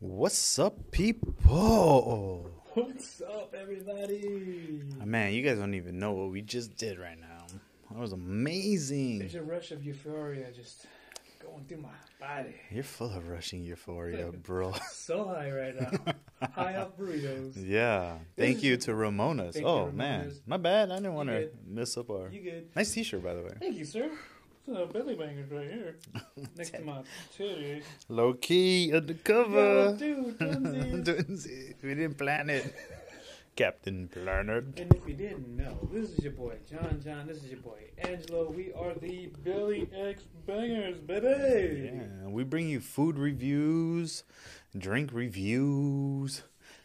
What's up, people? What's up, everybody? Man, you guys don't even know what we just did right now. That was amazing. There's a rush of euphoria just going through my body. You're full of rushing euphoria, bro. So high right now. High off burritos. Yeah. Thank you to Ramona's. Oh, man. My bad. I didn't want to mess up our... You good. Nice t-shirt, by the way. Thank you, sir. Belly Bangers right here. Next to my chili. Low key, undercover. Dude, Dunsies. We didn't plan it. Captain Planner. And if you didn't know, this is your boy, John John. This is your boy, Angelo. We are the Belly X Bangers, baby. Yeah, we bring you food reviews, drink reviews,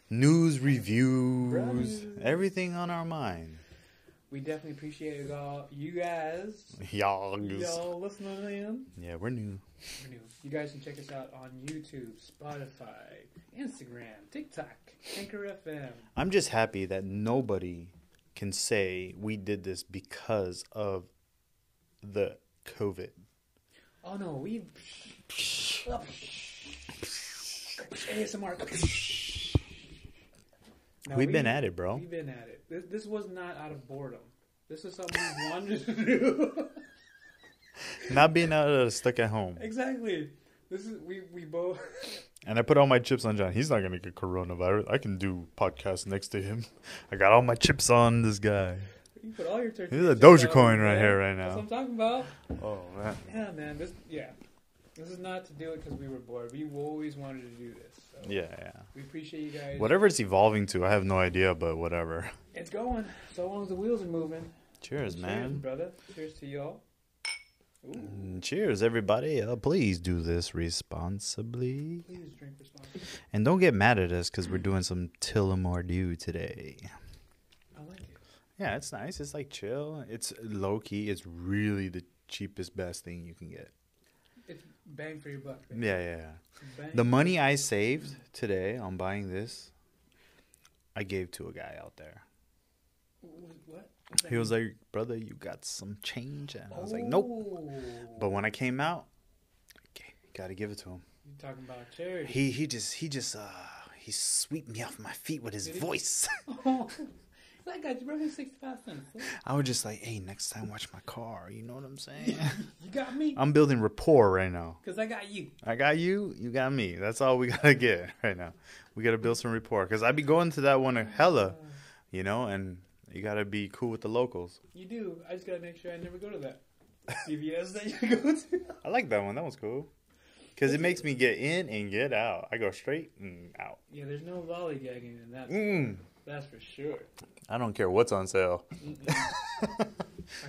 news reviews, everything on our mind. We definitely appreciate y'all, you guys. Y'all listening in. Yeah, we're new. You guys can check us out on YouTube, Spotify, Instagram, TikTok, Anchor FM. I'm just happy that nobody can say we did this because of the COVID. Oh no, we ASMR. No, we've been at it, bro. We've been at it. This was not out of boredom. This is something we wanted to do. Not being out of stuck at home. Exactly. This is we both. And I put all my chips on John. He's not gonna get coronavirus. I can do podcasts next to him. I got all my chips on this guy. You put all your turkey. This is a Dogecoin right here, right now. That's what I'm talking about. Oh man. Yeah, man. This is not to do it because we were bored. We always wanted to do this. So yeah. We appreciate you guys. Whatever it's evolving to, I have no idea, but whatever. It's going. So long as the wheels are moving. Cheers, man. Cheers, brother. Cheers to y'all. Cheers, everybody. Please do this responsibly. Please drink responsibly. And don't get mad at us because we're doing some Tillamook Dew today. I like it. Yeah, it's nice. It's like chill. It's low-key. It's really the cheapest, best thing you can get. It's bang for your buck. Right? Yeah. The money I saved today on buying this, I gave to a guy out there. What? He was like, brother, you got some change? And I was like, nope. But when I came out, got to give it to him. You're talking about charity. He swept me off my feet with his voice. Oh. I got you, bro. He's 65 cents. I was just like, hey, next time watch my car. You know what I'm saying? You got me. I'm building rapport right now. Because I got you. I got you. You got me. That's all we got to get right now. We got to build some rapport. Because I be going to that one hella, you know, and you got to be cool with the locals. You do. I just got to make sure I never go to that. CVS that you go to. I like that one. That one's cool. Because it makes me get in and get out. I go straight and out. Yeah, there's no lollygagging in that. That's for sure. I don't care what's on sale. I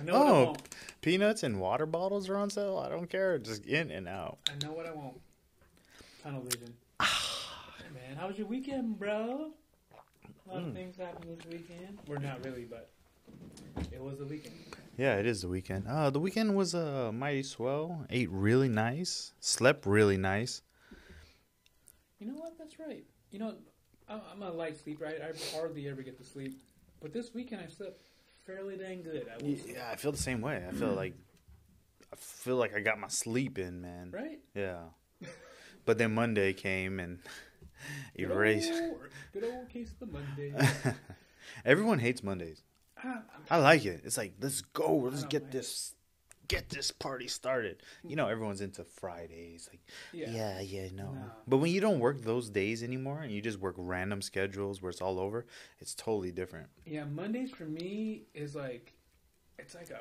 know what I want. Peanuts and water bottles are on sale. I don't care. Just in and out. I know what I want. Tunnel vision. Hey man, how was your weekend, bro? A lot of things happened this weekend. We're not really, but it was the weekend. Yeah, it is the weekend. The weekend was mighty swell. Ate really nice. Slept really nice. You know what? That's right. You know, I'm a light sleeper. I hardly ever get to sleep. But this weekend I slept fairly dang good. Yeah, I feel the same way. I feel like I got my sleep in, man. Right? Yeah. But then Monday came and erased. Good old case of the Monday. Everyone hates Mondays. I like it. It's like, let's go. Let's get this party started. You know, everyone's into Fridays. Like, no. But when you don't work those days anymore and you just work random schedules where it's all over, it's totally different. Yeah, Mondays for me is like, it's like a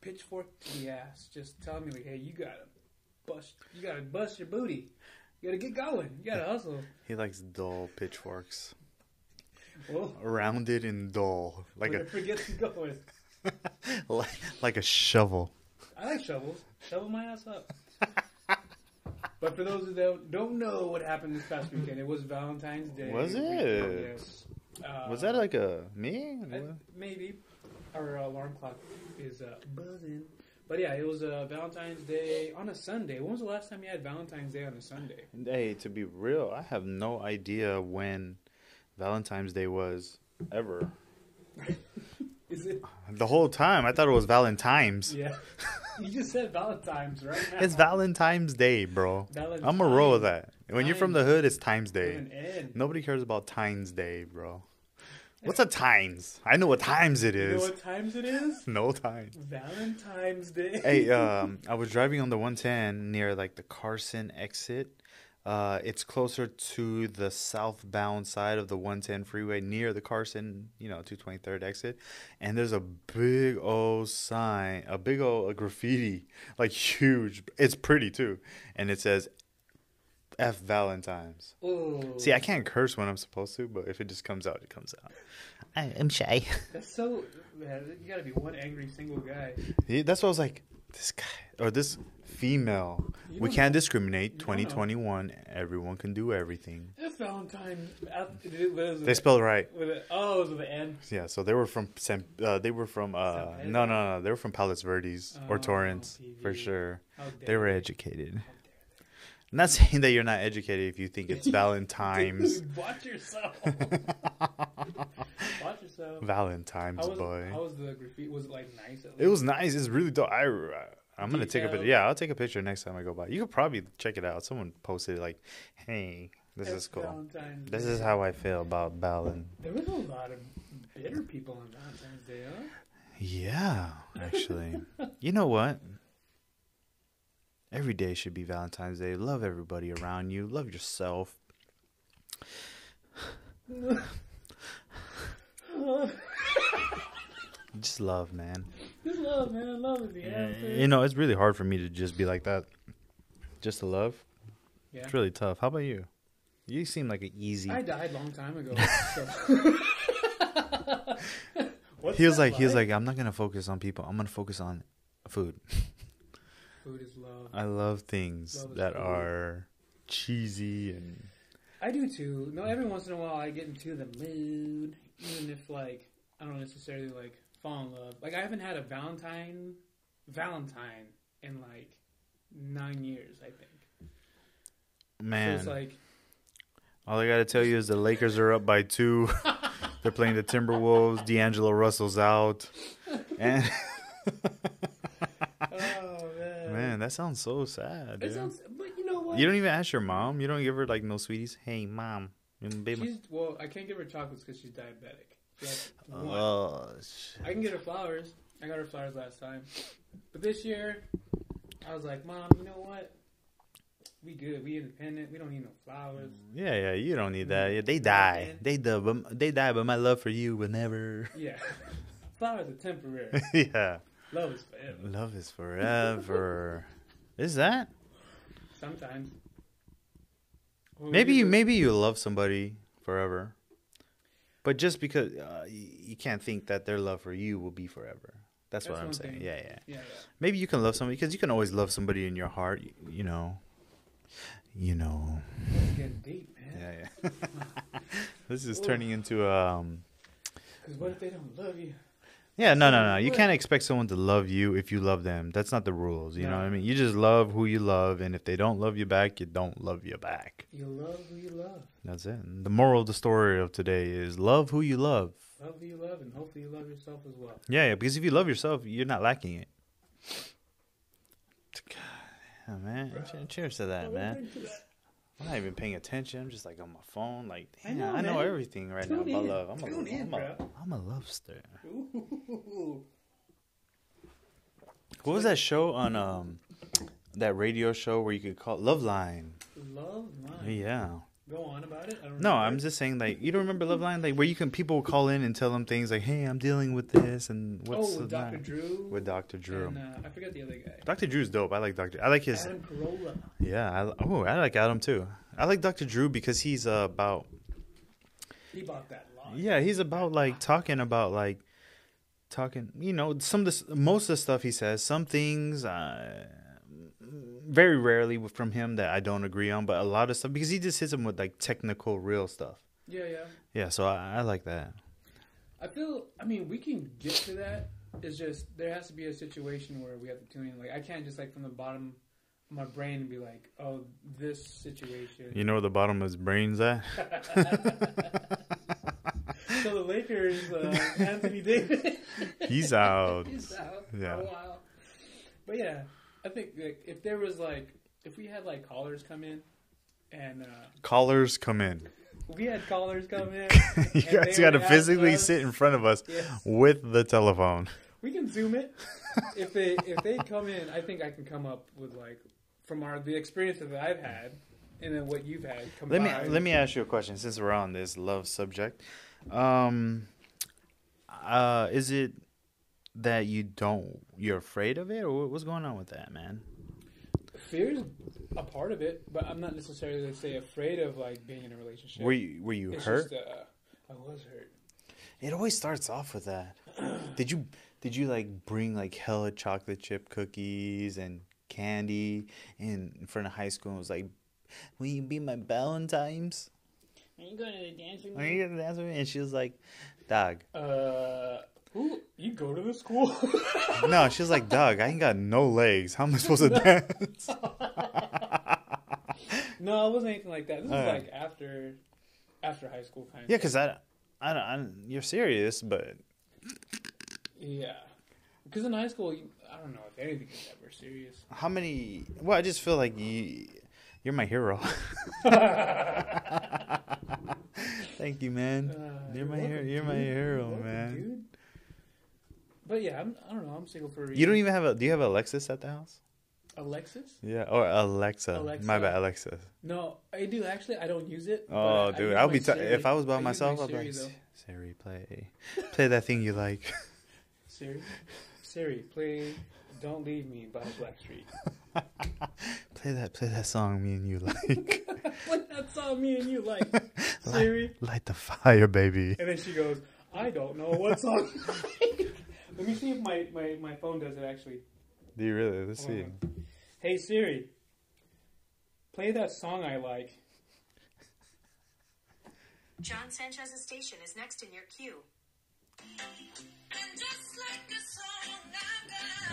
pitchfork to the ass. Just telling me, like, hey, you gotta bust your booty. You gotta get going. You gotta hustle. He likes dull pitchforks. Well, rounded and dull. Like a forgets to go with. like a shovel. I like shovels. Shovel my ass up. But for those that don't know what happened this past weekend, it was Valentine's Day. Was it? Was that like a me? Maybe. Our alarm clock is buzzing. But yeah, it was Valentine's Day on a Sunday. When was the last time you had Valentine's Day on a Sunday? Hey, to be real, I have no idea when Valentine's Day was ever. Is it? The whole time I thought it was Valentine's. Yeah, you just said Valentine's right now. It's Valentine's Day, bro. Valentine's. I'm a roll with that. And when you're from the hood, it's Times Day. Nobody cares about Times Day, bro. What's a Times? I know what times it is. You know what times it is? No time. Valentine's Day. Hey, I was driving on the 110 near like the Carson exit. It's closer to the southbound side of the 110 freeway near the Carson, 223rd exit. And there's a big old sign, a big old graffiti, like huge. It's pretty too. And it says, F Valentine's. Ooh. See, I can't curse when I'm supposed to, but if it just comes out, it comes out. I'm shy. That's so, man, you gotta be one angry single guy. Yeah, that's what I was like, this guy, or this female. We can't discriminate. 2021, everyone can do everything. F Valentine's. They spelled right. Oh, it was with an N. Yeah, so they were from, they were from Palos Verdes or Torrance, for sure. They were educated. I'm not saying that you're not educated if you think it's Valentine's. Dude, watch yourself. Watch yourself. Valentine's, boy. How was the graffiti? Was it like nice? At least? It was nice. It's really dope. I'm going to take a picture. Yeah, I'll take a picture next time I go by. You could probably check it out. Someone posted like, hey, this is cool. Valentine's. This is how I feel about Valentine's. There was a lot of bitter people on Valentine's Day, huh? Yeah, actually. You know what? Every day should be Valentine's Day. Love everybody around you. Love yourself. Just love, man. Just love, man. Love is the answer. It's really hard for me to just be like that. Just to love. Yeah. It's really tough. How about you? You seem like an easy... I died a long time ago. He was like, I'm not going to focus on people. I'm going to focus on food. Food is love. I love things that are cheesy and. I do too. No, every once in a while I get into the mood, even if like I don't necessarily like fall in love. Like I haven't had a Valentine in like 9 years, I think. Man, so it's like all I gotta tell you is the Lakers are up by 2. They're playing the Timberwolves. D'Angelo Russell's out, and. Man, that sounds so sad. It sounds, but you know what? You don't even ask your mom. You don't give her like no sweeties. Hey, mom, baby. Well, I can't give her chocolates because she's diabetic. Oh, shit. I can get her flowers. I got her flowers last time, but this year I was like, mom, you know what? We good. We independent. We don't need no flowers. Yeah. You don't need that. Yeah, they die. They die. But my love for you will never. Yeah, flowers are temporary. Yeah. Love is forever. Love is forever. Is that? Sometimes. Well, maybe you love somebody forever, but just because you can't think that their love for you will be forever. That's what I'm saying. Yeah. Maybe you can love somebody because you can always love somebody in your heart. You know. It's getting deep, man. Yeah. This is turning into Because what if they don't love you? Yeah, no. You can't expect someone to love you if you love them. That's not the rules. You know what I mean? You just love who you love, and if they don't love you back, you don't love you back. You love who you love. That's it. And the moral of the story of today is love who you love. Love who you love, and hopefully you love yourself as well. Yeah, because if you love yourself, you're not lacking it. God, yeah, man. Cheers to that, man. I'm not even paying attention. I'm just like on my phone. Like, damn, I know everything right now about love. I'm a lovester. Ooh. What was that show on that radio show where you could call Love Line? Love Line. Yeah. Go on about it. I'm just saying like you don't remember Love Line, like where you can people will call in and tell them things like, hey, I'm dealing with this and what's with Dr. Drew. With Dr. Drew. And, I forgot the other guy. Dr. Drew's dope. I like his Adam Carolla. Yeah. I like Adam too. I like Dr. Drew because he's about. He bought that lot. Yeah, he's about like talking about. Some of the most of the stuff he says. Some things. Very rarely from him that I don't agree on, but a lot of stuff because he just hits him with like technical real stuff. Yeah. So I like that. We can get to that. It's just there has to be a situation where we have to tune in. Like I can't just like from the bottom of my brain be like, oh, this situation. You know where the bottom of his brain's at? So the Lakers, Anthony Davis. He's out. Yeah. For a while. But yeah. I think if we had like callers come in and callers come in. We had callers come in. You guys got to physically sit in front of us with the telephone. We can Zoom it. If they come in, I think I can come up with, like, from the experiences that I've had and then what you've had combined. Let me ask you a question since we're on this love subject. Is it that you're afraid of it, or what's going on with that, man? Fear is a part of it, but I'm not necessarily to say afraid of, like, being in a relationship. Were you hurt? I was hurt. It always starts off with that. Did you like bring like hella chocolate chip cookies and candy in front of high school and was like, "Will you be my Valentine's? Are you going to the dance with me? And she was like, "Dog." Who? You go to the school? No, she was like, "Dog, I ain't got no legs. How am I supposed to dance?" No, it wasn't anything like that. This was like after high school kind of. Yeah, because I don't, you're serious, but yeah, because in high school, I don't know if anything is ever serious. How many? Well, I just feel like you're my hero. Thank you, man. You're my hero, man. Dude. But yeah, I don't know. I'm single for a reason. You don't even have do you have Alexis at the house? Alexis? Yeah, or Alexa. My bad, Alexa. No, I do. Actually, I don't use it. Oh, dude. I'll be if I was by myself, I'd be like, "Siri, play that thing you like." Siri, play "Don't Leave Me" by Blackstreet. Play that song me and you like. Play that song me and you like. Siri. Light the fire, baby. And then she goes, "I don't know what song." Let me see if my phone does it, actually. Do you really? Let's see. "Hey, Siri, play that song I like." John Sanchez's station is next in your queue.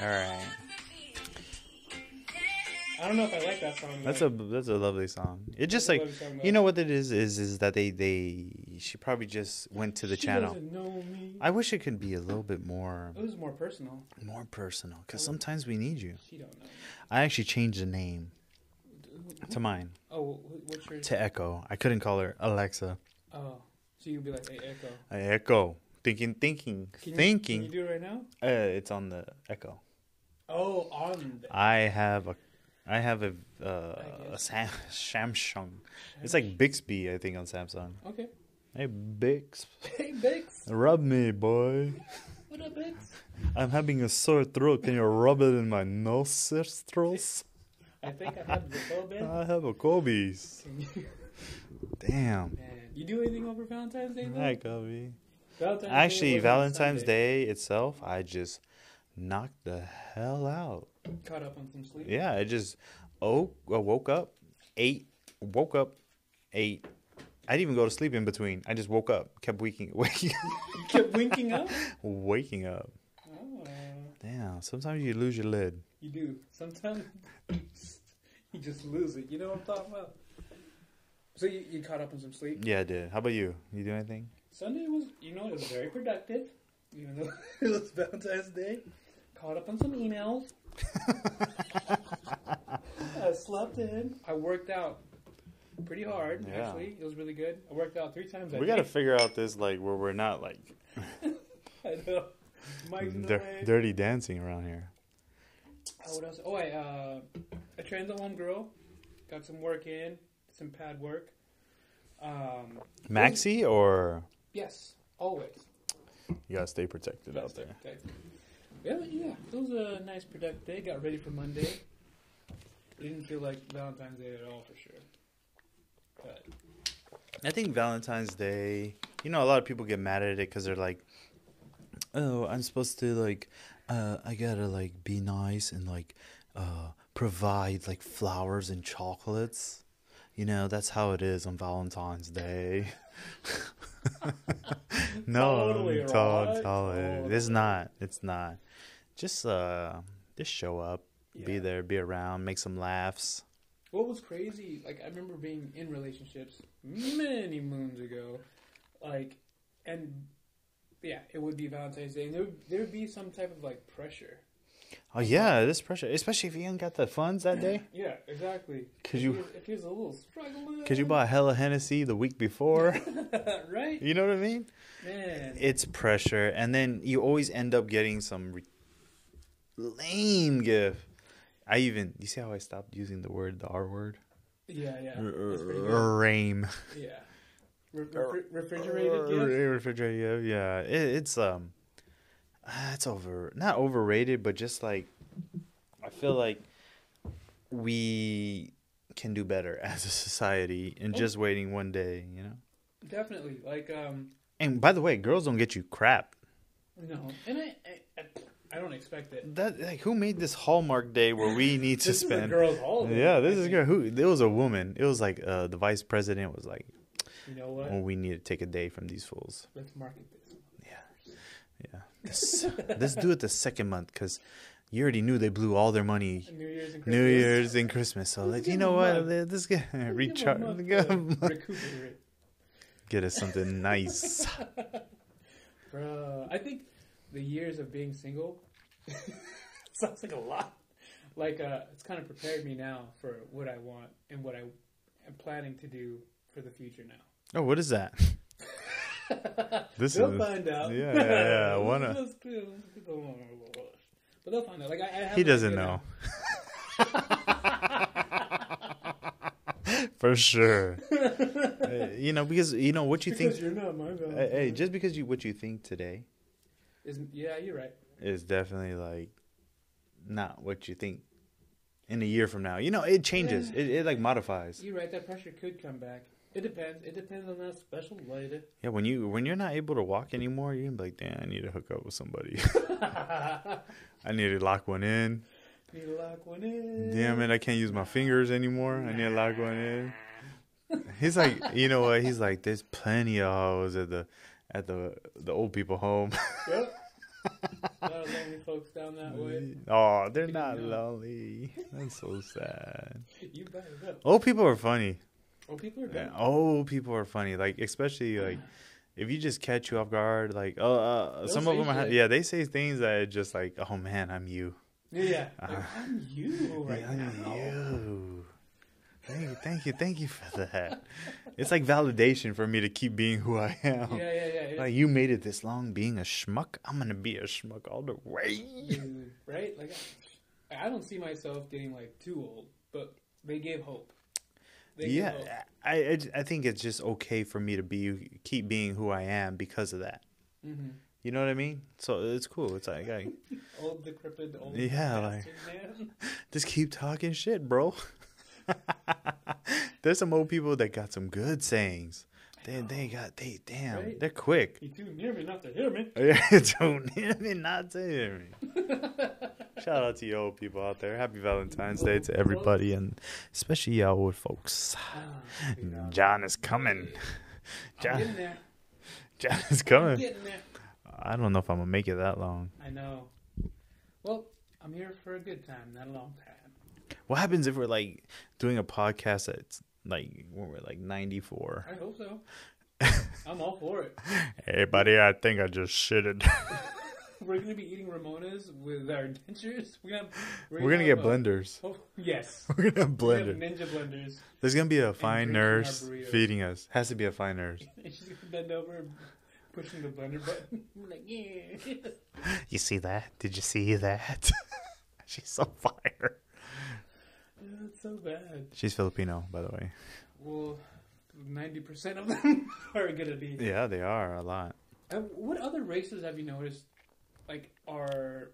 All right. I don't know if I like that song. That's a lovely song. It just like song, you know what it is that she probably just went to the channel. Doesn't know me. I wish it could be a little bit more. It was more personal. More personal, because sometimes we need you. She don't know. I actually changed the name to mine. Oh, what's your? To Echo. I couldn't call her Alexa. Oh, so you'd be like, "Hey, Echo." Hey, Echo. Thinking. Can you do it right now? It's on the Echo. Oh, on. I have a Samsung. It's like Bixby, I think, on Samsung. Okay. Hey, Bix. Hey, Bix. Rub me, boy. What up, Bix? I'm having a sore throat. Can you rub it in my nostrils? I think I have the Kobe. I have a Kobe's. Damn. Man. You do anything over Valentine's Day, though? Hi, Kobe. Valentine's Day itself, I just knocked the hell out. Caught up on some sleep. Yeah, I just woke up, ate. I didn't even go to sleep in between. I just woke up, kept waking up. Kept winking up? Waking up. Oh. Damn, sometimes you lose your lid. You do. Sometimes you just lose it. You know what I'm talking about? So you caught up on some sleep? Yeah, I did. How about you? You do anything? Sunday was, it was very productive. Even though it was Valentine's Day. Caught up on some emails. I slept in. I worked out pretty hard, actually. It was really good. I worked out 3 times a day. We got to figure out this, like, where we're not, like... I know. Mike's in the way. Dirty dancing around here. Oh, what else? Oh, I trained the homegirl. Got some work in. Some pad work. Maxi or... Yes, always. You got to stay protected out there. Protected. Yeah, it was a nice productive day. Got ready for Monday. It didn't feel like Valentine's Day at all, for sure. But I think Valentine's Day, a lot of people get mad at it because they're like, "Oh, I'm supposed to, like, I gotta, like, be nice and, like, provide, like, flowers and chocolates. That's how it is on Valentine's Day." No, totally right. Totally. It's not. Just show up, be there, be around, make some laughs. What was crazy? Like, I remember being in relationships many moons ago, like, and yeah, it would be Valentine's Day, and there would be some type of, like, pressure. Oh yeah, it is pressure, especially if you ain't got the funds that day. Yeah, exactly. If he was a little struggling. Could you buy hella Hennessy the week before? Right. You know what I mean? Man. It's pressure, and then you always end up getting some lame gift. You see how I stopped using the R word? Yeah. Rame. Yeah. Refrigerated gift. Refrigerated, yeah. It's not overrated, but just like I feel like we can do better as a society and just waiting one day, you know? Definitely. Like and by the way, girls don't get you crap. No. And I don't expect it. That like who made this Hallmark day where we need to spend? This is a girl's holiday. Yeah, this is a girl. It was a woman. It was like the vice president was like, you know what? Well, we need to take a day from these fools. Let's market this. Yeah. Let's do it the second month because you already knew they blew all their money. New Year's and Christmas. So like, you know what? Let's get recharge. Recuperate. Get us something nice. Bro, I think the years of being single sounds like a lot. Like it's kind of prepared me now for what I want and what I am planning to do for the future now. Oh, what is that? They'll find out. Yeah. But they'll find out. Like he doesn't know. For sure. You know, because you know what you think. You're not my value. Hey, just because what you think today. Yeah, you're right. It's definitely like not what you think in a year from now. You know, it changes. Yeah. It like modifies. You're right. That pressure could come back. It depends. It depends on that special lighter. Yeah, when you're not able to walk anymore, you're gonna be like, damn, I need to hook up with somebody. I need to lock one in. Damn it, I can't use my fingers anymore. I need to lock one in. He's like, you know what? He's like, there's plenty of hoes at the old people home. Yep. A lot of lonely folks down that way. Oh, they're not lonely. That's so sad. You better go. Old people are funny. Old people are funny. Like, especially like if you just catch you off guard, like some of them are, they say things that are just like, oh man, I'm you. Yeah. Like, I'm you right now. You. Thank you for that. It's like validation for me to keep being who I am. Yeah. Like you made it this long being a schmuck. I'm gonna be a schmuck all the way. Right? Like I don't see myself getting like too old, but they gave hope. I think it's just okay for me to keep being who I am because of that. Mm-hmm. You know what I mean? So it's cool. It's like old decrepit old. Yeah, like man. Just keep talking shit, bro. There's some old people that got some good sayings. They're quick. You too near me not to hear me. Yeah, too near me not to hear me. Shout out to you old people out there. Happy Valentine's Day to everybody, and especially y'all old folks. John is coming. John is coming. I don't know if I'm gonna make it that long. I know. Well, I'm here for a good time, not a long time. What happens if we're like doing a podcast that's like when we're like 94? I hope so. I'm all for it. Hey, buddy, I think I just shitted. We're gonna be eating Ramona's with our dentures. We're gonna get blenders. Yes. We're gonna have blenders. Ninja blenders. There's gonna be a fine nurse feeding us. Has to be a fine nurse. She's gonna bend over, pushing the blender button. We're like, yeah. You see that? Did you see that? She's on fire. Yeah, that's so bad. She's Filipino, by the way. Well, 90% of them are gonna be. Yeah, they are a lot. And what other races have you noticed? Like are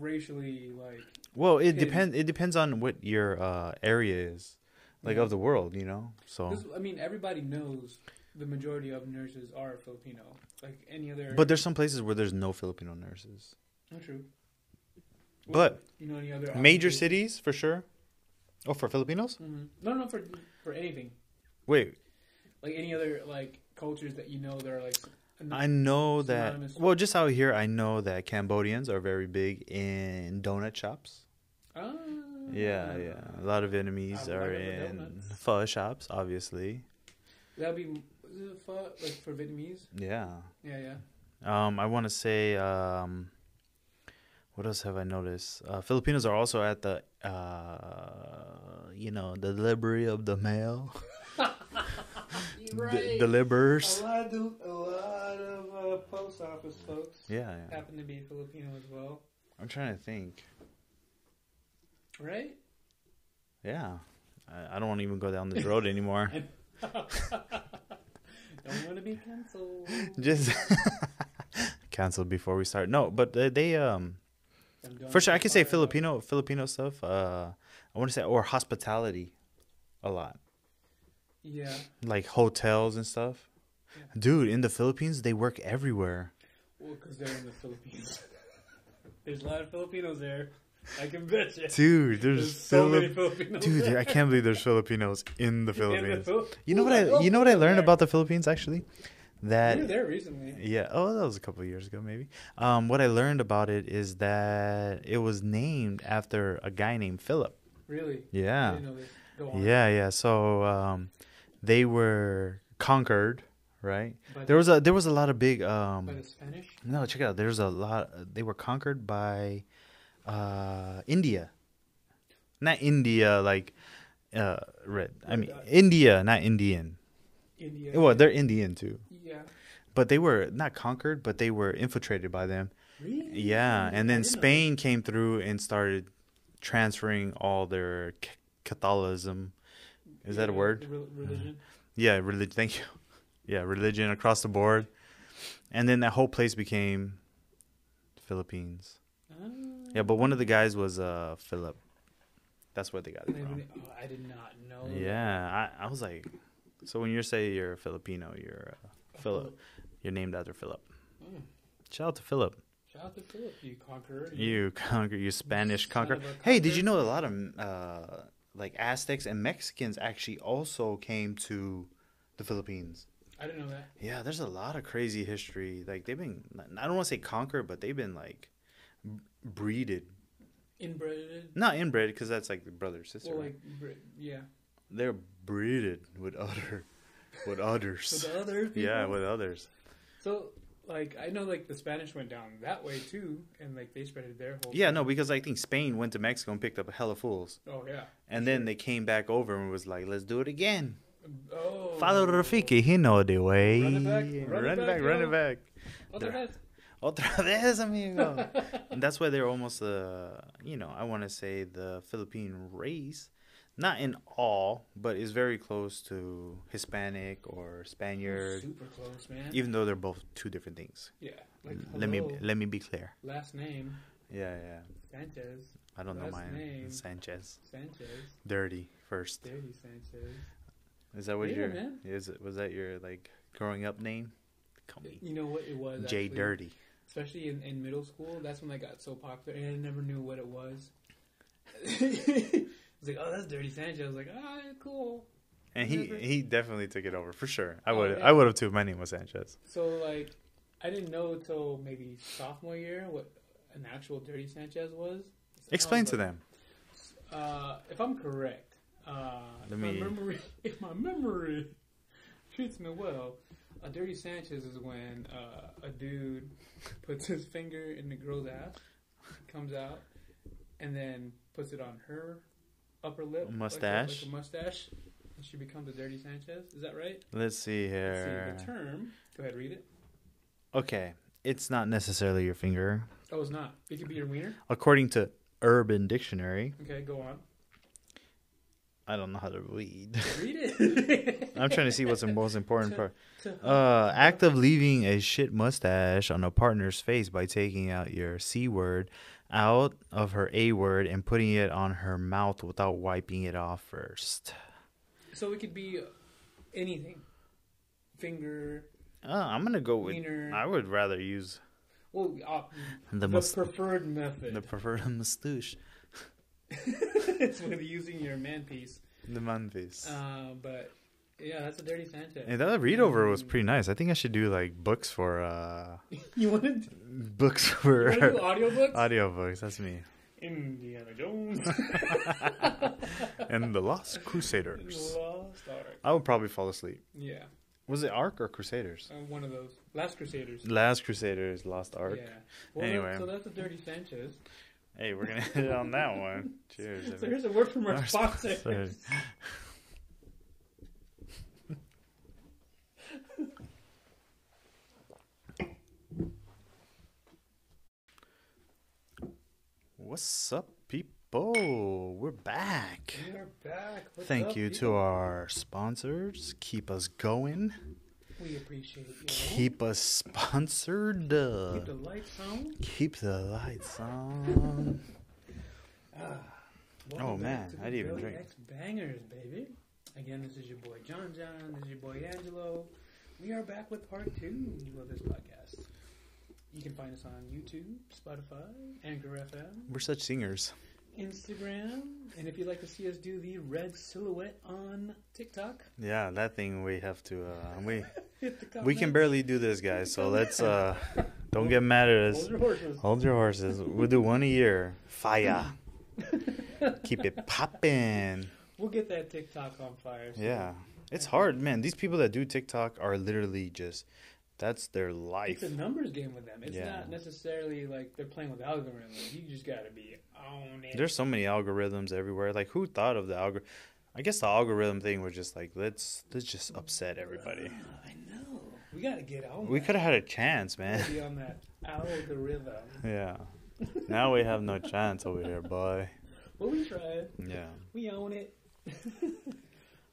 racially like. Well, it depends. It depends on what your area is, like of the world, you know. So I mean, everybody knows the majority of nurses are Filipino. Like any other. But there's some places where there's no Filipino nurses. That's true. But you know any other major cities for sure. Oh, for Filipinos? Mm-hmm. No, for anything. Wait. Like any other like cultures that you know that are like. I know that, well, just out here, I know that Cambodians are very big in donut shops. Oh. Yeah. A lot of Vietnamese are in pho shops, obviously. That'd be pho, like for Vietnamese? Yeah. I want to say, What else have I noticed? Filipinos are also at the, the delivery of the mail. Deliverers. A lot of post office folks happen to be Filipino as well. I'm trying to think. Right? Yeah. I don't want to even go down this road anymore. Don't want to be canceled. Just canceled before we start. No, but they. For sure, I could say Filipino stuff. I want to say, or hospitality, a lot. Yeah. Like hotels and stuff. Yeah. Dude, in the Philippines, they work everywhere. Well, because they're in the Philippines. There's a lot of Filipinos there. I can bet you. Dude, there's so many Filipinos. Dude, I can't believe there's Filipinos in the Philippines. You know what I learned about the Philippines actually? That you were there recently. Yeah. Oh, that was a couple of years ago maybe. What I learned about it is that it was named after a guy named Philip. Really? Yeah. I didn't know this. Go on. Yeah. So they were conquered, right? There was a lot of big by the Spanish? No, check it out. There's a lot they were conquered by India. Not India like red. I mean India, not Indian. India. Well, they're Indian too. Yeah. But they were not conquered, but they were infiltrated by them. Really? Yeah, and then Spain came through and started transferring all their Catholicism. Is that a word? Religion. Yeah, religion. Thank you. Yeah, religion across the board. And then that whole place became Philippines. Yeah, but one of the guys was Philip. That's where they got it from. Oh, I did not know. Yeah, I was like, so when you say you're a Filipino, you're Philip. You're named after Philip. Mm. Shout out to Philip. Shout out to Philip, you conqueror. You Spanish conqueror. Hey, did you know a lot of Aztecs and Mexicans actually also came to the Philippines? I didn't know that. Yeah, there's a lot of crazy history. Like they've been, I don't want to say conquered, but they've been like. Breeded. Inbred? Not inbred, because that's like brother, sister. Well, like, right? Yeah. They're breeded with others. With other people? Yeah, with others. So, like, I know, like, the Spanish went down that way, too, and, like, they spread their whole... Yeah, no, because I think Spain went to Mexico and picked up a hella fools. Oh, yeah. And then they came back over and was like, let's do it again. Oh. Follow Rafiki, he know the way. Run it back. Otra vez, amigo. And that's why they're almost, I want to say the Philippine race, not in all, but is very close to Hispanic or Spaniard. Super close, man. Even though they're both two different things. Yeah. Like, let me be clear. Last name. Yeah. Sanchez. I don't know mine. Name. Sanchez. Dirty first. Dirty Sanchez. Is that what was that your like growing up name? Comey. You know what it was? J actually. Dirty. Especially in middle school, that's when I got so popular, and I never knew what it was. I was like, oh, that's Dirty Sanchez. I was like, ah, cool. And he definitely took it over, for sure. I would have too if my name was Sanchez. So, like, I didn't know until maybe sophomore year what an actual Dirty Sanchez was. Explain to them. If I'm correct, if my memory treats me well, a Dirty Sanchez is when a dude puts his finger in the girl's ass, comes out, and then puts it on her upper lip. Mustache. Like a mustache. And she becomes a Dirty Sanchez. Is that right? Let's see here. Let's see the term. Go ahead, read it. Okay. It's not necessarily your finger. Oh, it's not. It could be your wiener? According to Urban Dictionary. Okay, go on. I don't know how to read. Read it. I'm trying to see what's the most important part. Act of leaving a shit mustache on a partner's face by taking out your C word out of her A word and putting it on her mouth without wiping it off first. So it could be anything. Finger. I'm going to go with... Wiener. I would rather use... Well, the preferred method. The preferred mustache. It's with using your man piece. The man piece. But yeah, that's a Dirty Sanchez. And that read over was pretty nice. I think I should do like books for You want to books for audiobooks? Audiobooks, that's me. Indiana Jones. And the Lost Crusaders. I would probably fall asleep. Yeah. Was it Ark or Crusaders? One of those. Last Crusaders. Last Crusaders, Lost Ark. Yeah. Well, anyway. So that's a Dirty Sanchez. Hey, we're going to hit it on that one. Cheers. So here's a word from our sponsors. What's up, people? We're back. We're back. Thank you to our sponsors. Keep us going. We appreciate you. Keep us sponsored. Keep the lights on. Keep the lights on. Oh, man. I didn't even drink. Belly X Bangers, baby. Again, this is your boy John John. This is your boy Angelo. We are back with part 2 of this podcast. You can find us on YouTube, Spotify, Anchor FM. We're such singers. Instagram. And if you'd like to see us do the red silhouette on TikTok. Yeah, that thing we have to... we can barely do this, guys. So let's... don't get mad at us. Hold your horses. We'll do one a year. Fire. Keep it popping. We'll get that TikTok on fire. So yeah. It's hard, man. These people that do TikTok are literally just... That's their life. It's a numbers game with them. It's not necessarily like they're playing with algorithms. You just got to be on it. There's so many algorithms everywhere. Like, who thought of the algorithm? I guess the algorithm thing was just like, let's just upset everybody. I know. We got to get on that. We could have had a chance, man. Be on that algorithm. Yeah. Now we have no chance over here, boy. Well, we tried. Yeah. We own it.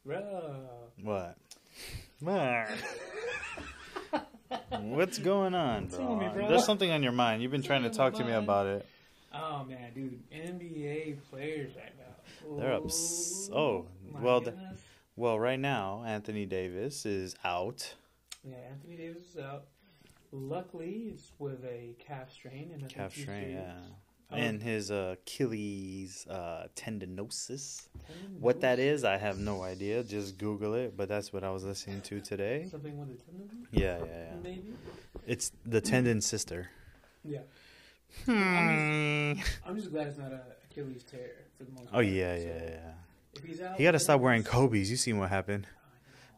Bro. What? What's going on, bro? There's something on your mind. You've been trying to talk to me about it. Oh, man, dude. NBA players right now. They're up. Oh, well, right now, Anthony Davis is out. Yeah, Anthony Davis is out. Luckily, it's with a calf strain. Yeah. And his Achilles tendinosis. What that is, I have no idea. Just Google it. But that's what I was listening to today. Something with a tendon? Yeah. Maybe? It's the tendon sister. Yeah. I'm just glad it's not an Achilles tear for the most part. Oh, yeah. If he's out, he got to stop wearing Kobe's. You seen what happened.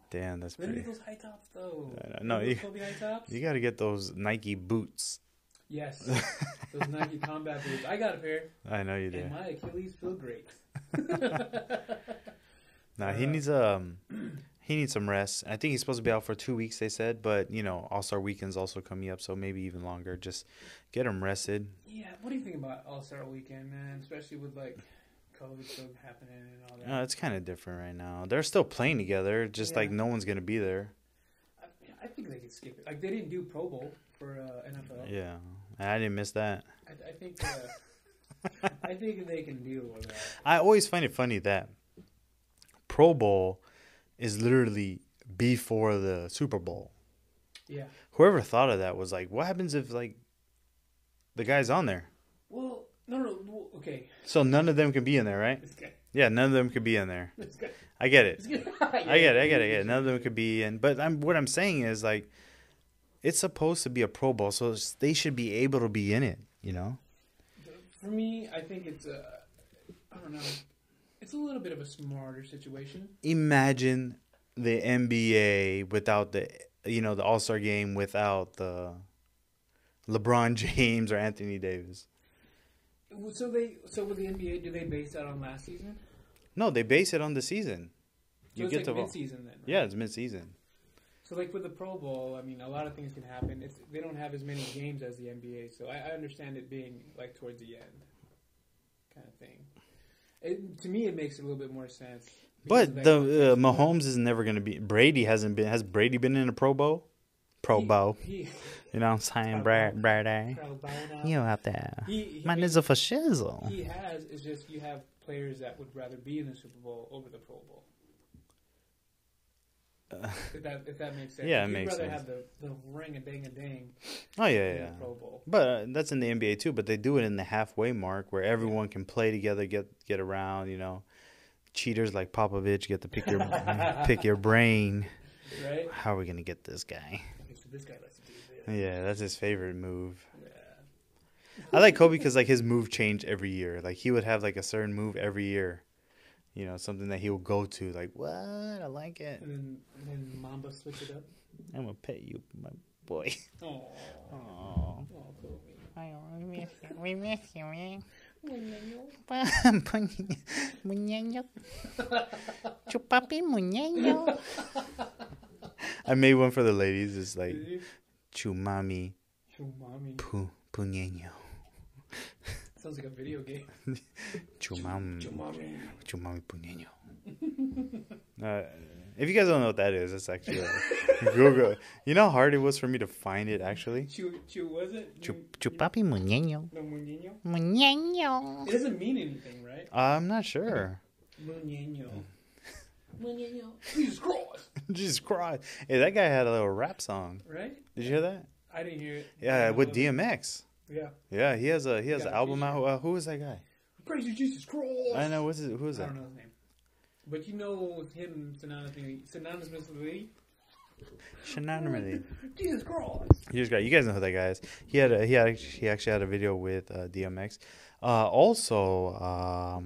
Damn, that's pretty. Look at those high tops, though. No, Kobe high tops? You got to get those Nike boots. Yes, those Nike combat boots. I got a pair. I know you did. And my Achilles feel great. He needs some rest. I think he's supposed to be out for 2 weeks, they said. But, you know, All-Star Weekend's also coming up, so maybe even longer. Just get him rested. Yeah, what do you think about All-Star Weekend, man? Especially with, like, COVID stuff happening and all that. No, it's kind of different right now. They're still playing together. Just, like, no one's going to be there. I think they could skip it. Like, they didn't do Pro Bowl. For NFL. Yeah, I didn't miss that. I think I think they can deal with that. I always find it funny that Pro Bowl is literally before the Super Bowl. Yeah. Whoever thought of that was like, what happens if like the guy's on there? Well, no, okay. So none of them can be in there, right? Okay. Yeah, none of them could be in there. I get it. I get it. None of them could be in. But what I'm saying is like. It's supposed to be a Pro Bowl, so they should be able to be in it, you know? For me, I think it's it's a little bit of a smarter situation. Imagine the NBA without the All-Star game without the LeBron James or Anthony Davis. So with the NBA, do they base that on last season? No, they base it on the season. So it's like mid-season then, right? Yeah, it's mid-season. So, like, with the Pro Bowl, I mean, a lot of things can happen. They don't have as many games as the NBA, so I understand it being, like, towards the end kind of thing. To me, it makes a little bit more sense. But Mahomes is never going to be – Brady hasn't been – has Brady been in a Pro Bowl? You know what I'm saying, Brady? You out there. My nizzle for shizzle. He has. It's just you have players that would rather be in the Super Bowl over the Pro Bowl. If that makes sense. Yeah, you'd rather have the ring a ding a ding. Oh yeah. The Pro Bowl. But that's in the NBA too. But they do it in the halfway mark where everyone can play together, get around. You know, cheaters like Popovich get to pick your brain. Right. How are we gonna get this guy? Okay, so this guy likes to do this. Yeah, that's his favorite move. Yeah. I like Kobe because like his move changed every year. Like he would have like a certain move every year. You know, something that he'll go to. Like, what? I like it. And then Mamba switch it up. I'm going to pet you, my boy. Aww. Aww. I miss you. We miss you, man. Muñeño. Muñeño. Chupapi muñeño. I made one for the ladies. It's like, chumami. Chumami. Puñeño. Sounds like a video game. Chumami. Chumami. Chumami puñeño. If you guys don't know what that is, it's actually Google. You know how hard it was for me to find it, actually? Chupapi muñeño. No, muñeño? Muñeño. It doesn't mean anything, right? I'm not sure. Muñeño. Muñeño. Jesus Christ. Jesus Christ. Hey, that guy had a little rap song. Right? Did you hear that? I didn't hear it. Yeah, with DMX. Yeah. Yeah, he has an album out. Who is that guy? Crazy Jesus Christ. I know. Who is that? I don't know his name. But you know him synonymously. Synonymously. Jesus Christ. You guys know who that guy is. He actually had a video with DMX. Also,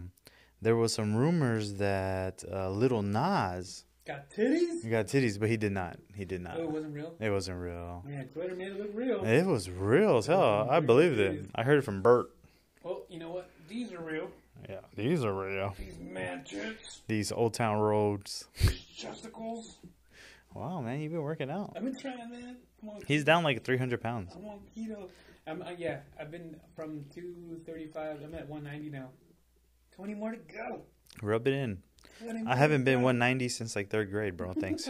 there was some rumors that Lil Nas got titties. He got titties, but he did not. Oh, it wasn't real. It wasn't real. Man, Twitter made it look real. It was real as hell. I believed it. I heard it from Bert. Well, you know what? These are real. Yeah, these are real. These magics. These Old Town Roads. These chesticles. Wow, man, you've been working out. I've been trying, man. He's down like 300 pounds. I'm on keto. Yeah, I've been from 235. I'm at 190 now. 20 more to go. Rub it in. I haven't been 190 since like third grade, bro. Thanks.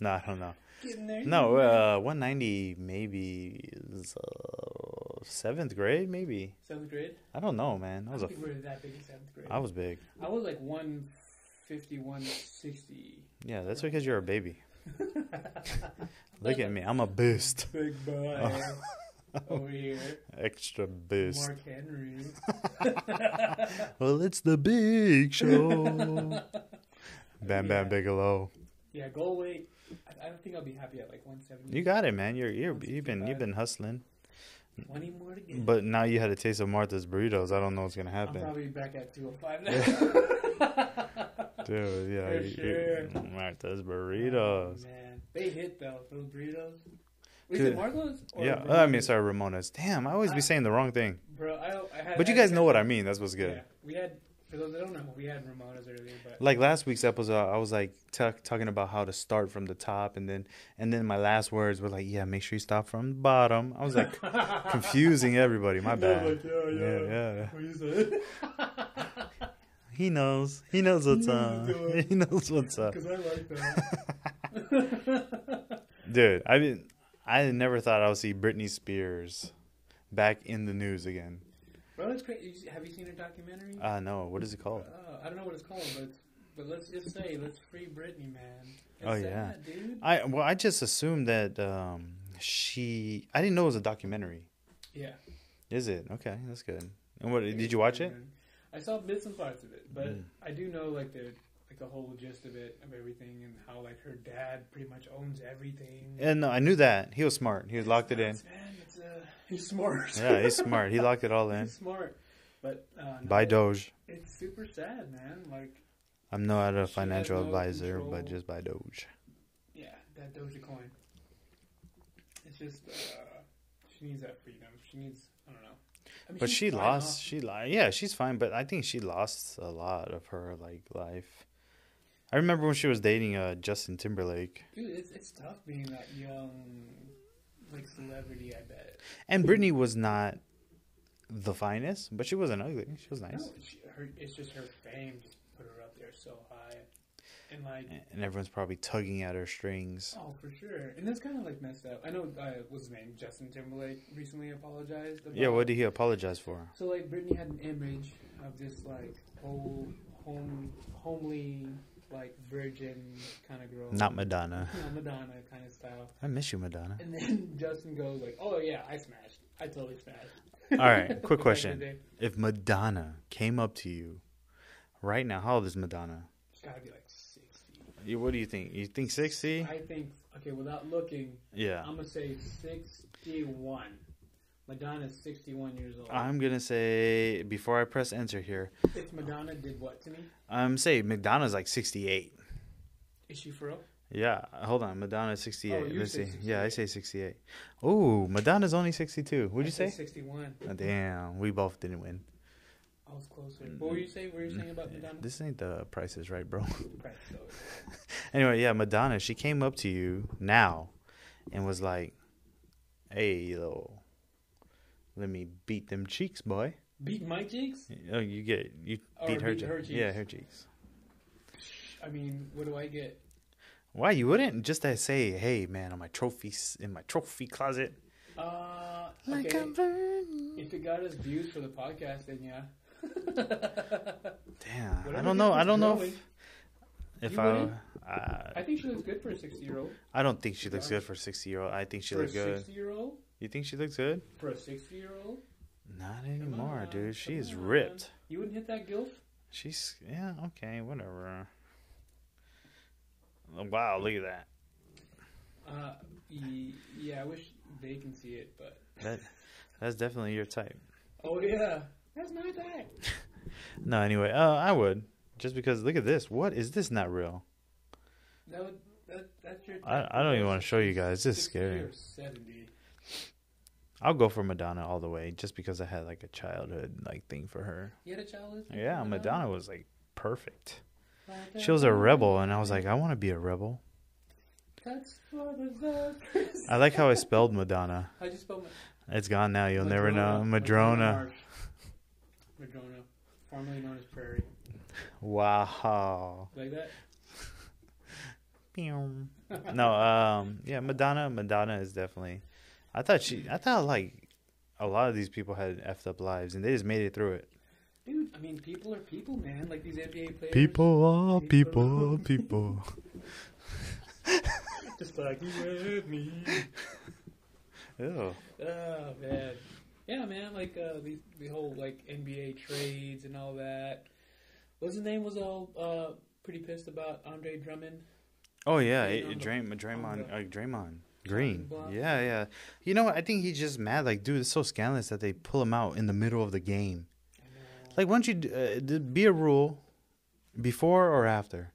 No, I don't know. Getting there. No, 190 maybe is... seventh grade, maybe. Seventh grade? I don't know, man. I don't think we were that big in seventh grade. I was big. I was like 150, 160. Yeah, that's because you're a baby. Look at me. I'm a boost. Big boy. Over here. Extra boost. Mark Henry. Well, it's the big show. Bam Bam Bigelow. Yeah, go away. I don't think I'll be happy at like 170. You got it, man. You've been hustling. 20 more to get. But now you had a taste of Martha's burritos. I don't know what's gonna happen. I'm probably back at 205 now. Dude, yeah, for sure. Martha's burritos. Oh, man, they hit though. Those burritos. Is it Martha's? Yeah, Ramona's. Damn, I always be saying the wrong thing. Bro, but you guys know what I mean. That's what's good. Yeah, we had. For those that don't know, we had Ramona's earlier. But like last week's episode, I was like talking about how to start from the top, and then my last words were like, "Yeah, make sure you stop from the bottom." I was like confusing everybody. My bad. Like, yeah. What you said? He knows. He knows what's up. He knows what's up. Because I like that. Dude, I never thought I would see Britney Spears back in the news again. Bro, it's crazy. Have you seen her documentary? No. What is it called? I don't know what it's called, but let's just say, let's free Britney, man. It's sad, dude. I just assumed that I didn't know it was a documentary. Yeah. Is it? Okay, that's good. And what did you watch it? I saw bits and parts of it, but I do know the whole gist of it, of everything, and how her dad pretty much owns everything. And no, I knew that. He was smart. He locked it in. Man, he's smart. Yeah, he's smart. He locked it all in. He's smart. But by Doge. It's super sad, man. I'm not a financial advisor, but just by Doge. Yeah, that Dogecoin. It's just she needs that freedom. She needs but she lost. Yeah, she's fine, but I think she lost a lot of her life. I remember when she was dating Justin Timberlake. Dude, it's tough being that young, celebrity, I bet. And Britney was not the finest, but she wasn't ugly. She was nice. No, it's just her fame just put her up there so high. And everyone's probably tugging at her strings. Oh, for sure. And that's kind of messed up. I know, what's his name? Justin Timberlake recently apologized. Yeah, what did he apologize for? So, Britney had an image of this, whole homely... virgin kind of girl. Not Madonna. Not Madonna kind of style. I miss you, Madonna. And then Justin goes oh yeah, I smashed. I totally smashed. All right, quick question. If Madonna came up to you right now, how old is Madonna? She's got to be 60. What do you think? You think 60? I think, okay, without looking, yeah. I'm going to say 61. Madonna's 61 years old. I'm going to say, before I press enter here. If Madonna did what to me? I'm saying Madonna's like 68. Is she for real? Yeah. Hold on. Madonna's 68. Oh, you say 68. Yeah, I say 68. Oh, Madonna's only 62. What'd you say? 61. Oh, damn. We both didn't win. I was closer. What were you saying? What were you saying about Madonna? This ain't the Price Is Right, bro. Price Is Right. Anyway, yeah, Madonna, she came up to you now and was like, hey, little... Let me beat them cheeks, boy. Beat my cheeks? Oh, you get it. You beat her cheeks. Yeah, her cheeks. I mean, what do I get? Why? You wouldn't just say, hey, man, on my trophies, in my trophy closet. Like I'm burning. If it got us views for the podcast, then yeah. Damn. Whatever. I don't know. I think she looks good for a 60-year-old. I don't think she looks good for a 60-year-old. I think she looks good. For a 60-year-old? You think she looks good? For a 60-year-old? Not anymore, dude. She is ripped. Man. You wouldn't hit that gilf? She's... Yeah, okay, whatever. Oh, wow, look at that. Yeah, I wish they can see it, but... That's definitely your type. Oh, yeah. That's my type. No, anyway, I would. Just because, look at this. What? Is this not real? That's your type. I don't even want to show you guys. This is scary. Or 70. I'll go for Madonna all the way, just because I had like a childhood like thing for her. You had a childhood thing? Yeah, Madonna was like perfect. She was a rebel, and I was like, I want to be a rebel. That's for the lovers. I like how I spelled Madonna. How'd you spell Madonna? It's gone now. You'll never know. Madrona. Madrona, formerly known as Prairie. Wow. Like that? No, yeah, Madonna. Madonna is definitely. I thought like a lot of these people had effed up lives and they just made it through it. Dude, I mean, people are people, man. Like these NBA players. People are people. Just like you with me. Ew. Oh man. Yeah, man. Like the whole like NBA trades and all that. What's his name was all pretty pissed about Andre Drummond. Oh yeah, Draymond Green. Yeah. You know what? I think he's just mad. Like, dude, it's so scandalous that they pull him out in the middle of the game. Like, why don't you be a rule before or after?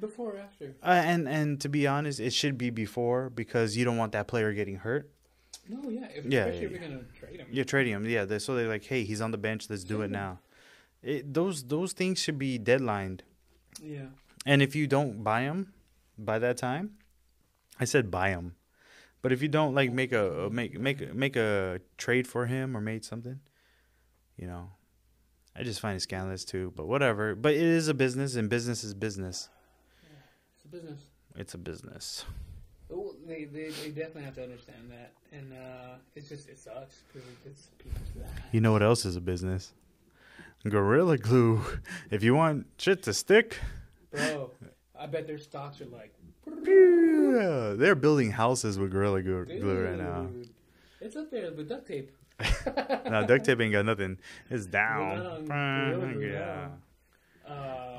Before or after. And to be honest, it should be before because you don't want that player getting hurt. No, yeah. Especially if you're going to trade him. You're trading him. Yeah. So they're like, hey, he's on the bench. Let's do it now. Those things should be deadlined. Yeah. And if you don't buy him by that time, I said buy him. But if you don't like make a trade for him or made something, you know, I just find it scandalous too. But whatever. But it is a business, and business is business. Yeah, it's a business. It's a business. Oh, they definitely have to understand that, and it sucks because it's people's lives. You know what else is a business? Gorilla Glue. If you want shit to stick, bro. I bet their stocks are like. Yeah, they're building houses with Gorilla Glue right now. It's up there with duct tape. No, duct tape ain't got nothing. It's down. Yeah.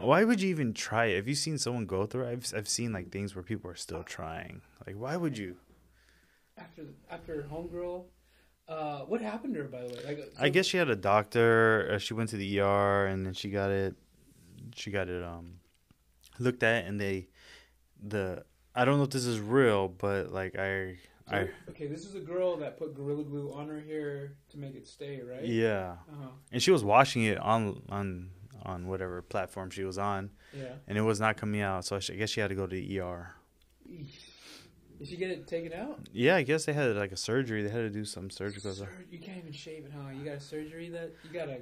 Why would you even try it? Have you seen someone go through it? I've seen like things where people are still trying. Like, why would you? After homegirl, what happened to her, by the way? Like, I guess she had a doctor. She went to the ER and then she got it. She got it looked at, and they. I don't know if this is real, but like okay, this is a girl that put Gorilla Glue on her hair to make it stay, right? Yeah. Uh-huh. And she was washing it on whatever platform she was on. Yeah. And it was not coming out, so I guess she had to go to the ER. Did she get it taken out? Yeah, I guess they had like a surgery. They had to do some surgical. You can't even shave it, huh? You got a surgery that you gotta.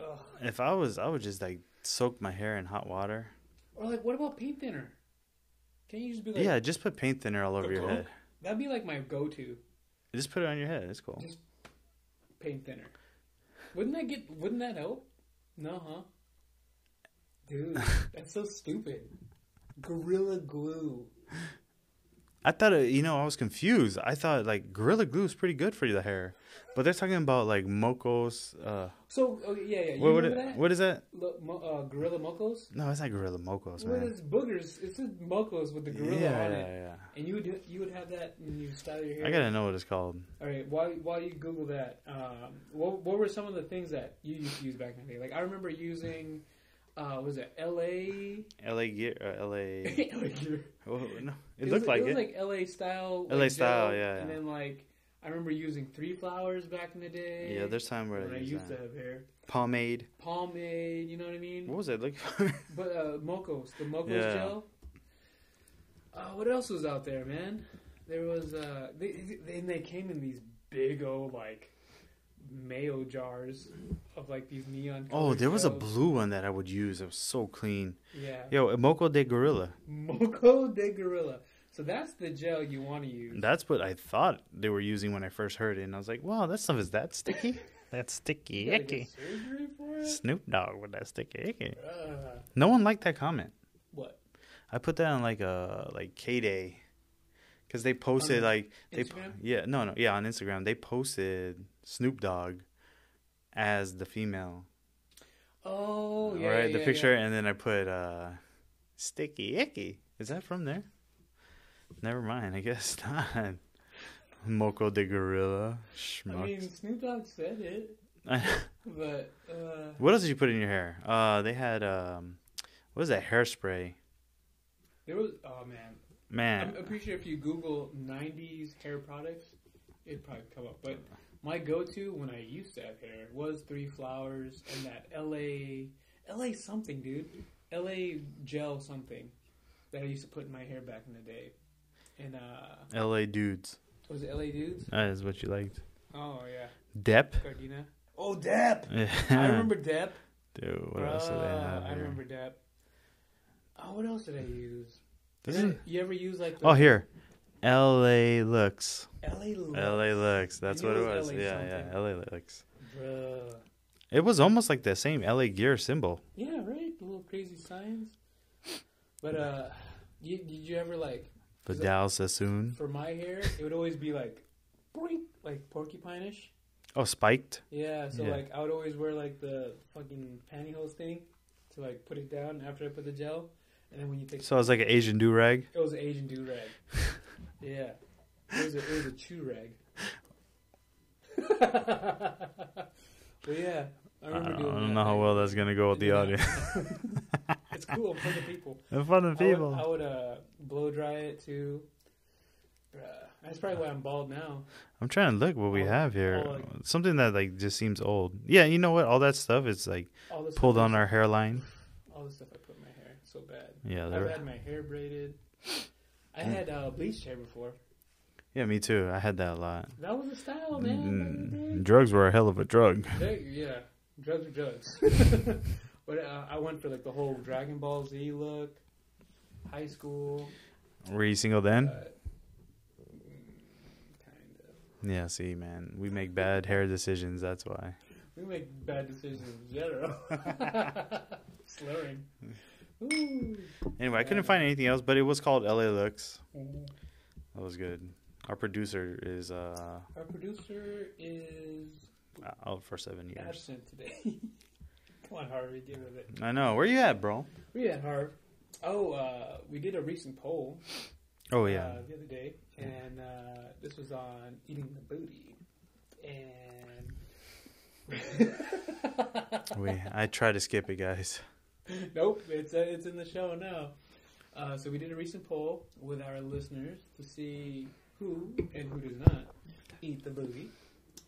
Ugh. If I would just like soak my hair in hot water. Or like, what about paint thinner? Can't you just be like... Yeah, just put paint thinner all over your head. That'd be like my go-to. Just put it on your head. It's cool. Just paint thinner. Wouldn't that help? No, huh? Dude, that's so stupid. Gorilla Glue. I thought, you know, I was confused. I thought, like, Gorilla Glue is pretty good for the hair. But they're talking about, like, mocos. You remember that? What is that? Gorilla mocos? No, it's not Gorilla mocos, man. Well, it's boogers. It's just mocos with the gorilla on it. Yeah. And you would have that when you style your hair. I got to know what it's called. All right, while you Google that, what were some of the things that you used to use back in the day? Like, I remember using... was it LA gear? LA gear. Oh, no. It looked like it. It was like LA style. LA style, yeah. And then, like, I remember using Three Flowers back in the day. Yeah, there's time where I used to have hair. Pomade, you know what I mean? What was that like? But the Mocos gel. What else was out there, man? There was, they came in these big old, like, mayo jars of like these neon was a blue one that I would use. It was so clean. Yeah. Yo, Moco de Gorila. So that's the gel you want to use. That's what I thought they were using when I first heard it, and I was like, wow, that stuff is that sticky? That's sticky icky. Surgery for it? Snoop Dogg with that sticky icky. No one liked that comment. What? I put that on like a K-Day because they posted on Instagram. They posted Snoop Dogg as the female. Oh, yeah. Right, the picture, and then I put Sticky Icky. Is that from there? Never mind, I guess not. Moco de Gorilla. Schmucks. I mean, Snoop Dogg said it. But what else did you put in your hair? They had what was that hairspray? There was Man. I'm pretty sure if you Google 90s hair products, it'd probably come up, but my go-to when I used to have hair was Three Flowers and that LA something, dude. LA gel something that I used to put in my hair back in the day. And LA Dudes. Was it LA Dudes? That is what you liked. Oh, yeah. Dep. Gardena. Oh, Dep. Yeah. I remember Dep. Dude, what else did I have here? I remember Dep. Oh, what else did I use? You ever use like... Oh, here. LA Looks. That's what it was. Yeah, LA Looks. Bruh. It was almost like the same LA gear symbol. Yeah, right? The little crazy signs. But did you ever like... Vidal Sassoon? For my hair, it would always be like... boink, like porcupine-ish. Oh, spiked? Yeah, so like I would always wear like the fucking pantyhose thing to like put it down after I put the gel. And then when you take... So it was like an Asian do-rag? It was an Asian do-rag. Yeah. It was a chew-rag. But yeah, I don't know how well that's going to go with the audience. It's cool. I'm fun to people. I would blow-dry it, too. That's probably why I'm bald now. I'm trying to look what we have here. Something that like just seems old. Yeah, you know what? All that stuff is like pulled on our hairline. All this stuff I put in my hair. So bad. Yeah, I've had my hair braided. I had bleached hair before. Yeah, me too. I had that a lot. That was a style, man. Drugs were a hell of a drug. Yeah, drugs were drugs. But I went for like the whole Dragon Ball Z look, high school. Were you single then? Kind of. Yeah, see, man. We make bad hair decisions, that's why. We make bad decisions in general. Slurring. Ooh. Anyway, I couldn't find anything else, but it was called LA Looks. Mm-hmm. That was good. Our producer is out for 7 years. Absent today. Come on, Harvey, get with it. I know. Where you at, bro? Where you at, Harv? Oh, we did a recent poll. Oh yeah. The other day, and this was on eating the booty, and I try to skip it, guys. Nope, it's in the show now. So we did a recent poll with our listeners to see who and who does not eat the booty,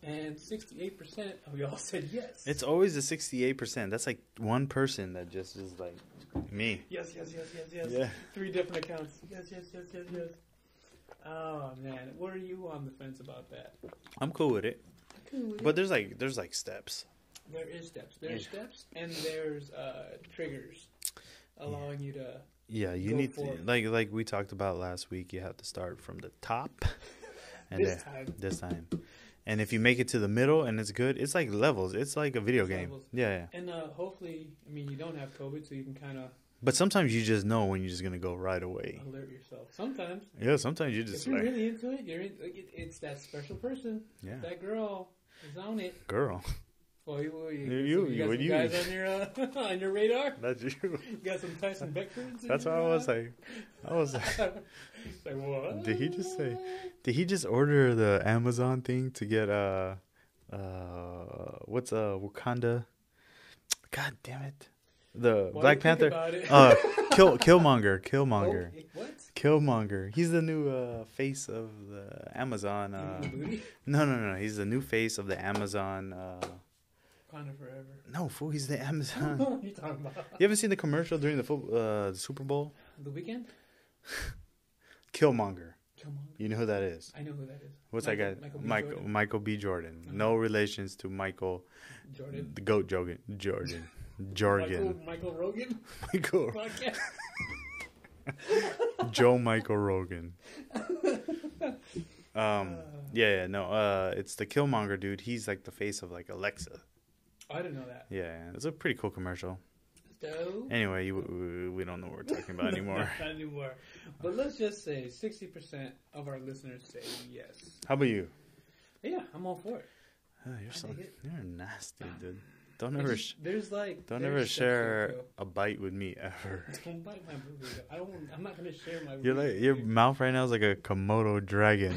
and 68% of y'all said yes. It's always the 68%. That's like one person that just is like me. Yes. Yeah. 3 different accounts. Yes. Oh man, what are you on the fence about that? I'm cool with it. But there's like steps. There is steps. There's steps, and there's triggers allowing you to. Yeah, you need to, like we talked about last week. You have to start from the top. And this time, and if you make it to the middle and it's good, it's like levels. It's like a video game. Levels. Yeah. And hopefully, I mean, you don't have COVID, so you can kind of But sometimes you just know when you're just gonna go right away. Alert yourself. Sometimes. Yeah, sometimes you just. If you're really into it. You're in, like, it's that special person. Yeah. That girl is on it. Girl. Well, you guys on your radar. That's you. You got some Tyson Beckfords. That's what I was like. Like what? Did he just order the Amazon thing to get Wakanda? God damn it. The Black Panther, Killmonger. Oh, what? Killmonger. He's the new face of the Amazon. No. He's the new face of the Amazon. Wakanda forever. No, fool. He's the Amazon. What are you talking about? You haven't seen the commercial during the Super Bowl? The weekend. Killmonger. You know who that is? I know who that is. What's Michael, that guy? Michael B. Jordan. Uh-huh. No relations to Michael. Jordan. The goat Jordan. Jorgen. Michael Rogan? Michael. Joe Michael Rogan. It's the Killmonger dude. He's like the face of like Alexa. Oh, I didn't know that. Yeah, it's a pretty cool commercial. So? Anyway, we don't know what we're talking about anymore. Not anymore. But let's just say 60% of our listeners say yes. How about you? Yeah, I'm all for it. Oh, you're nasty, dude. Don't ever share a bite with me ever. Don't bite my booty. I'm not gonna share my. You're like your mouth right now is like a Komodo dragon.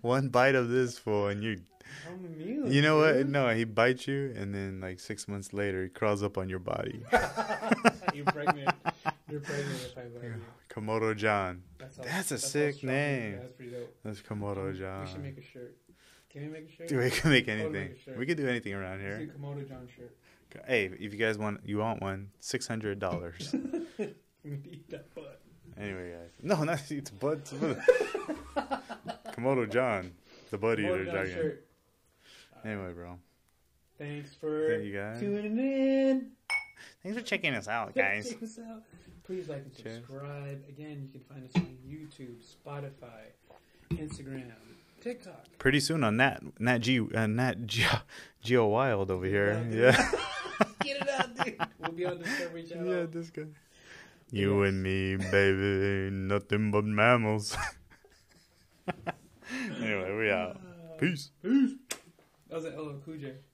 One bite of this fool and you. I'm immune. You know what? No, he bites you and then like 6 months later he crawls up on your body. You're pregnant if I bite you. Komodo John. That's sick name. That's pretty dope. That's Komodo John. We should make a shirt. Can we make a shirt? Dude, we can make anything. We can do anything around here. Let's do Komodo John shirt. Hey, if you guys want one, $600. We need that butt. Anyway, guys. No, not it's butt. Komodo John, the butt eater dragon. Anyway, bro. Thanks for tuning in. Thanks for checking us out, guys. Check us out. Please like and subscribe. Again, you can find us on YouTube, Spotify, Instagram. TikTok. Pretty soon on Nat Geo Wild over here. Get it out, dude. We'll be on Discovery Channel. Yeah, this guy. You and me, baby, nothing but mammals. Anyway, we out. Peace. That was an LL Cool J.